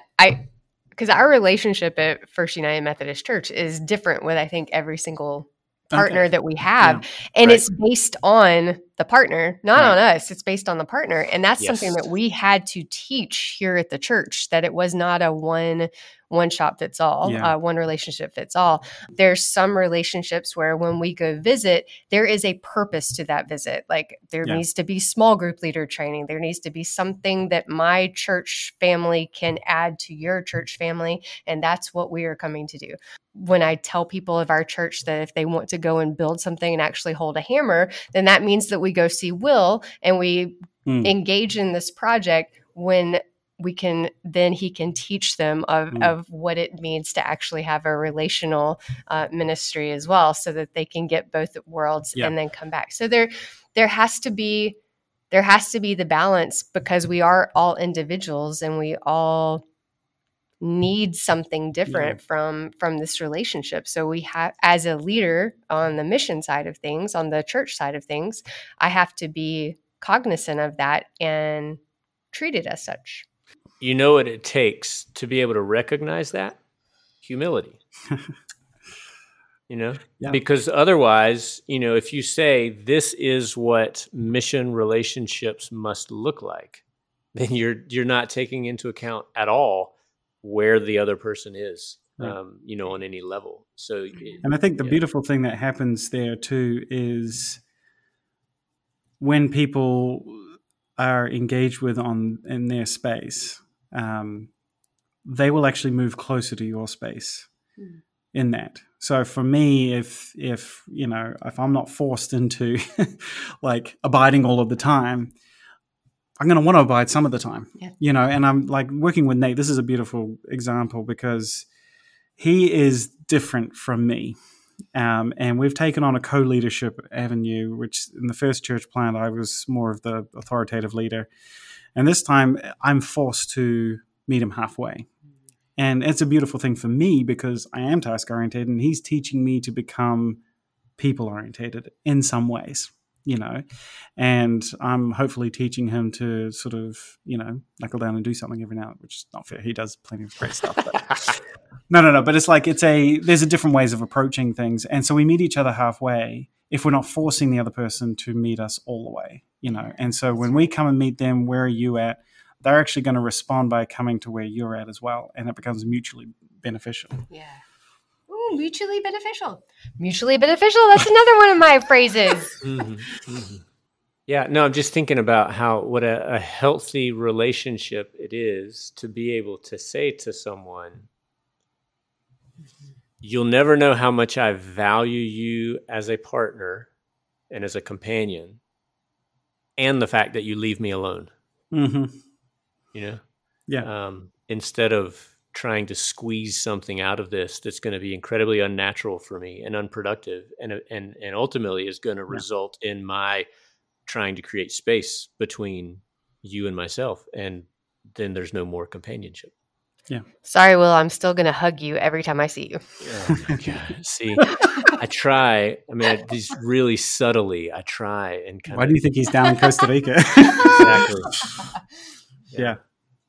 because our relationship at First United Methodist Church is different with, I think, every single partner that we have. Yeah. And it's based on the partner, not on us. It's based on the partner. And that's something that we had to teach here at the church, that it was not a one shop fits all, one relationship fits all. There's some relationships where when we go visit, there is a purpose to that visit. Like there needs to be small group leader training. There needs to be something that my church family can add to your church family. And that's what we are coming to do. When I tell people of our church that if they want to go and build something and actually hold a hammer, then that means that we go see Will and we engage in this project when we can, then he can teach them of what it means to actually have a relational ministry as well, so that they can get both worlds and then come back. So there has to be the balance, because we are all individuals and we all need something different from this relationship. So we have, as a leader on the mission side of things, on the church side of things, I have to be cognizant of that and treat it as such. You know what it takes to be able to recognize that? Humility. You know, because otherwise, you know, if you say this is what mission relationships must look like, then you're not taking into account at all where the other person is, you know, on any level. So, and I think the beautiful thing that happens there too is when people are engaged with in their space, they will actually move closer to your space in that. So for me, if you know, if I'm not forced into like abiding all of the time, I'm going to want to abide some of the time, you know, and I'm like working with Nate. This is a beautiful example because he is different from me. And we've taken on a co-leadership avenue, which in the first church plant, I was more of the authoritative leader. And this time I'm forced to meet him halfway. And it's a beautiful thing for me because I am task oriented and he's teaching me to become people oriented in some ways. you know, and I'm hopefully teaching him to sort of, you know, knuckle down and do something every now and then, which is not fair. He does plenty of great stuff. But no. But it's like, there's a different ways of approaching things. And so we meet each other halfway if we're not forcing the other person to meet us all the way, you know. And so when we come and meet them, where are you at? They're actually going to respond by coming to where you're at as well. And it becomes mutually beneficial. Yeah. Ooh, mutually beneficial. Mutually beneficial. That's another one of my phrases. Mm-hmm. Mm-hmm. Yeah. No, I'm just thinking about what a healthy relationship it is to be able to say to someone, you'll never know how much I value you as a partner and as a companion and the fact that you leave me alone. Mm-hmm. You know? Yeah. Instead of trying to squeeze something out of this that's going to be incredibly unnatural for me and unproductive and ultimately is going to result in my trying to create space between you and myself. And then there's no more companionship. Yeah. Sorry, Will, I'm still going to hug you every time I see you. Oh my God. See, I try. I mean, these really subtly, I try and kind of. Why do you think he's down in Costa Rica? Exactly. Yeah.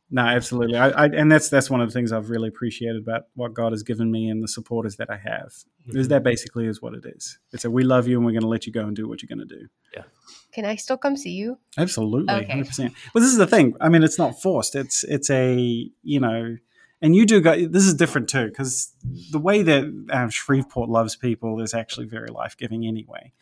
No, absolutely. And that's one of the things I've really appreciated about what God has given me and the supporters that I have. Mm-hmm. Is that basically is what it is. It's a we love you and we're going to let you go and do what you're going to do. Yeah. Can I still come see you? Absolutely. Okay. 100%. Well, this is the thing. I mean, it's not forced. It's a, you know, and you do go, this is different too, because the way that Shreveport loves people is actually very life-giving anyway.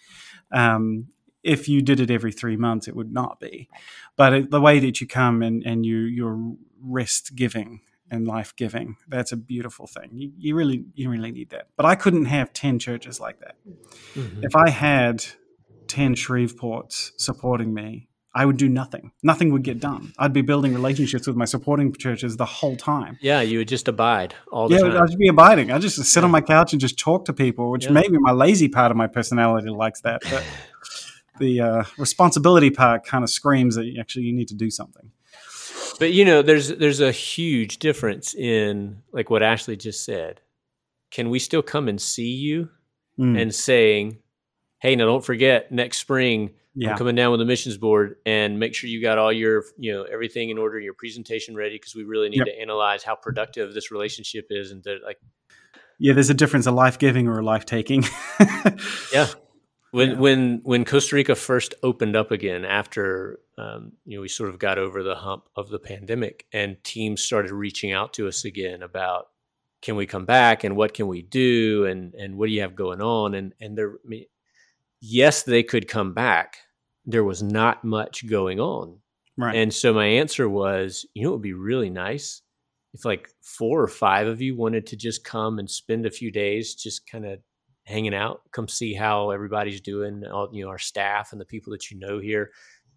If you did it every 3 months, it would not be. But the way that you come and you're rest giving and life giving, that's a beautiful thing. You really need that. But I couldn't have 10 churches like that. Mm-hmm. If I had 10 Shreveports supporting me, I would do nothing. Nothing would get done. I'd be building relationships with my supporting churches the whole time. Yeah, you would just abide all the time. Yeah, I'd just be abiding. I'd just sit on my couch and just talk to people, which maybe my lazy part of my personality likes that. But the responsibility part kind of screams that you need to do something. But, you know, there's a huge difference in, like what Ashley just said, can we still come and see you? Mm. And saying, hey, now don't forget next spring, I'm coming down with the missions board and make sure you got all your, you know, everything in order, your presentation ready, because we really need to analyze how productive this relationship is. And like, yeah, there's a difference, a life-giving or a life-taking. Yeah. When Costa Rica first opened up again after we sort of got over the hump of the pandemic, and teams started reaching out to us again about can we come back and what can we do and what do you have going on, yes, they could come back. There was not much going on, right? And so my answer was, you know, it would be really nice if like 4 or 5 of you wanted to just come and spend a few days just kind of hanging out, come see how everybody's doing, all, you know, our staff and the people that you know here,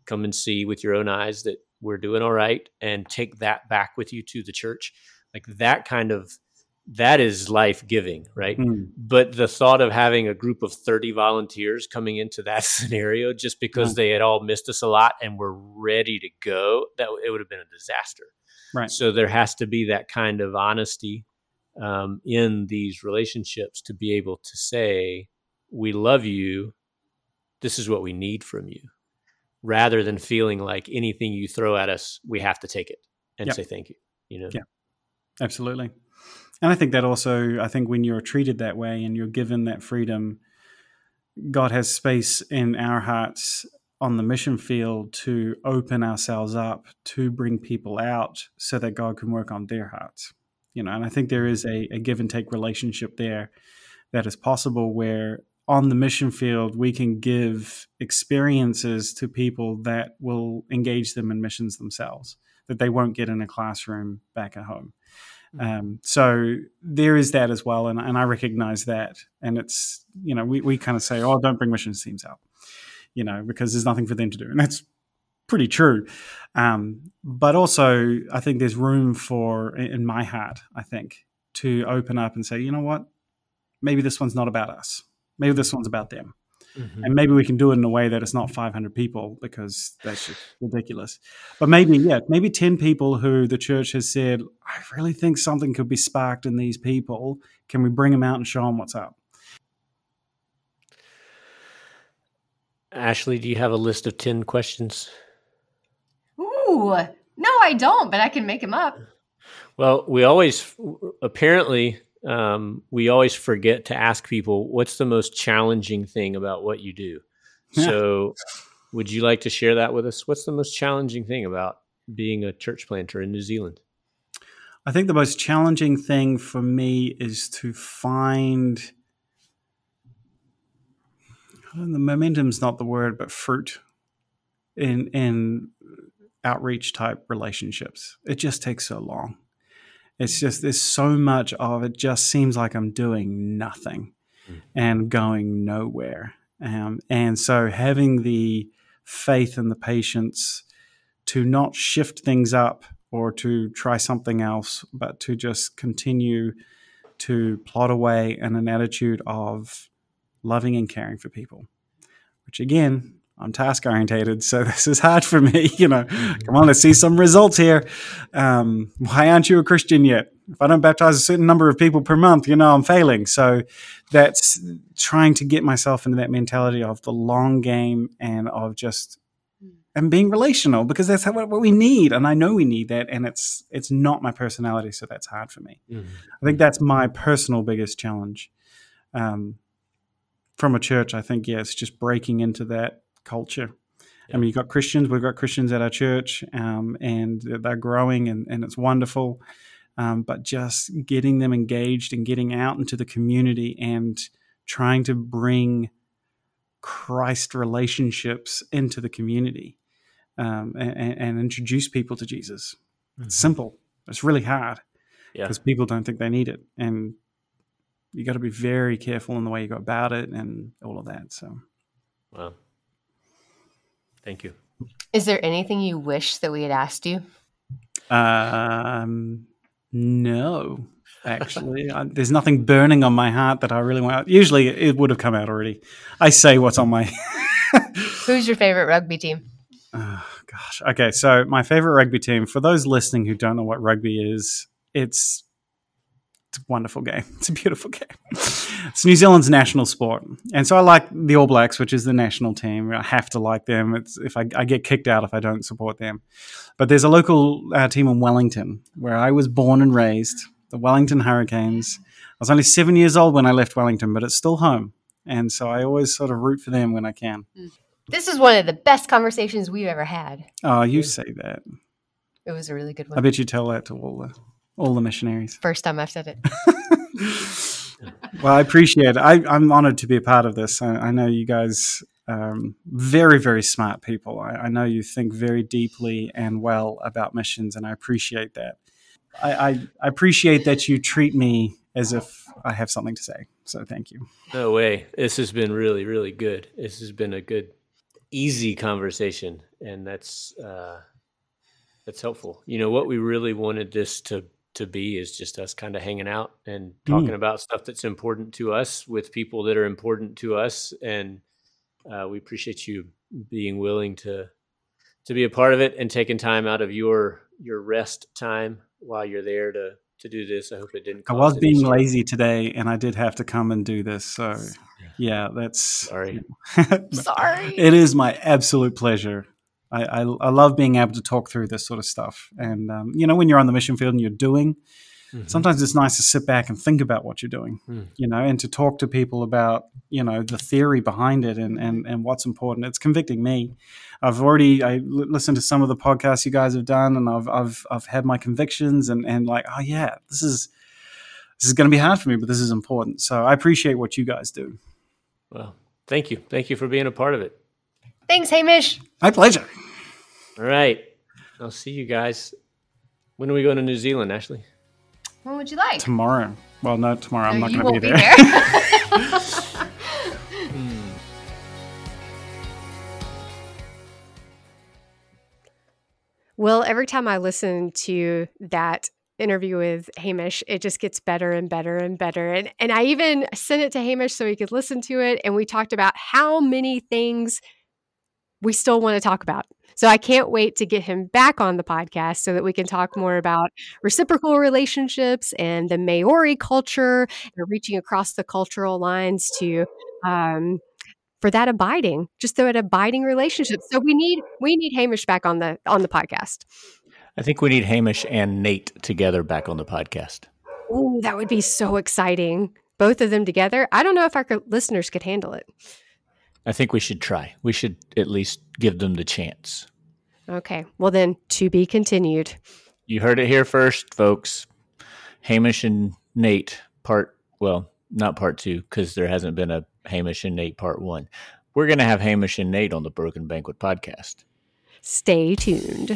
come and see with your own eyes that we're doing all right and take that back with you to the church. Like that is life-giving, right? Mm. But the thought of having a group of 30 volunteers coming into that scenario just because they had all missed us a lot and were ready to go, that it would have been a disaster. Right. So there has to be that kind of honesty in these relationships to be able to say, we love you, this is what we need from you, rather than feeling like anything you throw at us, we have to take it and say thank you, you know? Yeah, absolutely. And I think that also, when you're treated that way and you're given that freedom, God has space in our hearts on the mission field to open ourselves up, to bring people out so that God can work on their hearts. You know, and I think there is a give and take relationship there that is possible where on the mission field, we can give experiences to people that will engage them in missions themselves, that they won't get in a classroom back at home. Mm-hmm. So there is that as well. And I recognize that. And it's, you know, we kind of say, oh, don't bring missions teams out, you know, because there's nothing for them to do. And that's pretty true. But also I think there's room for, in my heart, I think, to open up and say, you know what, maybe this one's not about us. Maybe this one's about them. Mm-hmm. And maybe we can do it in a way that it's not 500 people, because that's just ridiculous. But maybe 10 people who the church has said, I really think something could be sparked in these people. Can we bring them out and show them what's up? Ashley, do you have a list of 10 questions? Ooh, no, I don't, but I can make them up. Well, we always forget to ask people, what's the most challenging thing about what you do? Yeah. So would you like to share that with us? What's the most challenging thing about being a church planter in New Zealand? I think the most challenging thing for me is to find, the momentum's not the word, but fruit in outreach type relationships. It just takes so long. It's just, there's so much of it, just seems like I'm doing nothing and going nowhere. And so having the faith and the patience to not shift things up or to try something else, but to just continue to plod away in an attitude of loving and caring for people, which again, I'm task orientated, so this is hard for me. Come on, let's see some results here. Why aren't you a Christian yet? If I don't baptize a certain number of people per month, I'm failing. So that's trying to get myself into that mentality of the long game and of just and being relational, because that's what we need. And I know we need that, and it's not my personality, so that's hard for me. Mm-hmm. I think that's my personal biggest challenge. From a church, I think, it's just breaking into that culture. Yeah. I mean, we've got Christians at our church, and they're growing, and it's wonderful. But just getting them engaged and getting out into the community and trying to bring Christ relationships into the community, and introduce people to Jesus. Mm-hmm. It's simple. It's really hard because people don't think they need it. And you got to be very careful in the way you go about it and all of that. So, wow. Thank you. Is there anything you wish that we had asked you? No, actually. There's nothing burning on my heart that I really want. Usually it would have come out already. I say what's on my... Who's your favorite rugby team? Oh, gosh. Okay, so my favorite rugby team, for those listening who don't know what rugby is, it's a wonderful game. It's a beautiful game. It's New Zealand's national sport. And so I like the All Blacks, which is the national team. I have to like them. I get kicked out if I don't support them. But there's a local team in Wellington where I was born and raised, the Wellington Hurricanes. I was only 7 years old when I left Wellington, but it's still home. And so I always sort of root for them when I can. This is one of the best conversations we've ever had. Oh, you say that. It was a really good one. I bet you tell that to all the missionaries. First time I've said it. Well, I appreciate it. I'm honored to be a part of this. I know you guys are very, very smart people. I know you think very deeply and well about missions, and I appreciate that. I appreciate that you treat me as if I have something to say. So thank you. No way. This has been really, really good. This has been a good, easy conversation, and that's helpful. What we really wanted this to be is just us kind of hanging out and talking about stuff that's important to us with people that are important to us. And we appreciate you being willing to be a part of it and taking time out of your rest time while you're there to do this. I hope it didn't cause I was being lazy today, and I did have to come and do this. So that's sorry. Sorry. It is my absolute pleasure. I love being able to talk through this sort of stuff. And, when you're on the mission field and you're doing, sometimes it's nice to sit back and think about what you're doing, and to talk to people about, the theory behind it and what's important. It's convicting me. I listened to some of the podcasts you guys have done, and I've had my convictions and like, oh yeah, this is going to be hard for me, but this is important. So I appreciate what you guys do. Well, thank you. Thank you for being a part of it. Thanks, Hamish. My pleasure. All right. I'll see you guys. When are we going to New Zealand, Ashley? When would you like? Tomorrow. Well, no, tomorrow. I'm not going to be there. Well, every time I listen to that interview with Hamish, it just gets better and better and better. And I even sent it to Hamish so he could listen to it. And we talked about how many things we still want to talk about. So I can't wait to get him back on the podcast so that we can talk more about reciprocal relationships and the Maori culture and reaching across the cultural lines to for that abiding, just that abiding relationship. So we need Hamish back on the podcast. I think we need Hamish and Nate together back on the podcast. Oh, that would be so exciting. Both of them together. I don't know if our listeners could handle it. I think we should try. We should at least give them the chance. Okay. Well, then, to be continued. You heard it here first, folks. Hamish and Nate not part two, because there hasn't been a Hamish and Nate part one. We're going to have Hamish and Nate on the Broken Banquet podcast. Stay tuned.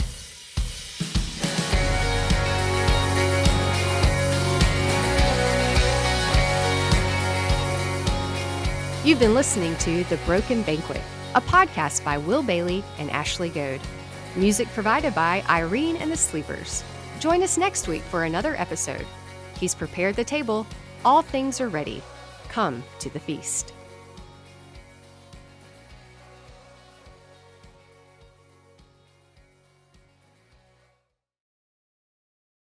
You've been listening to The Broken Banquet, a podcast by Will Bailey and Ashley Goad. Music provided by Irene and the Sleepers. Join us next week for another episode. He's prepared the table. All things are ready. Come to the feast.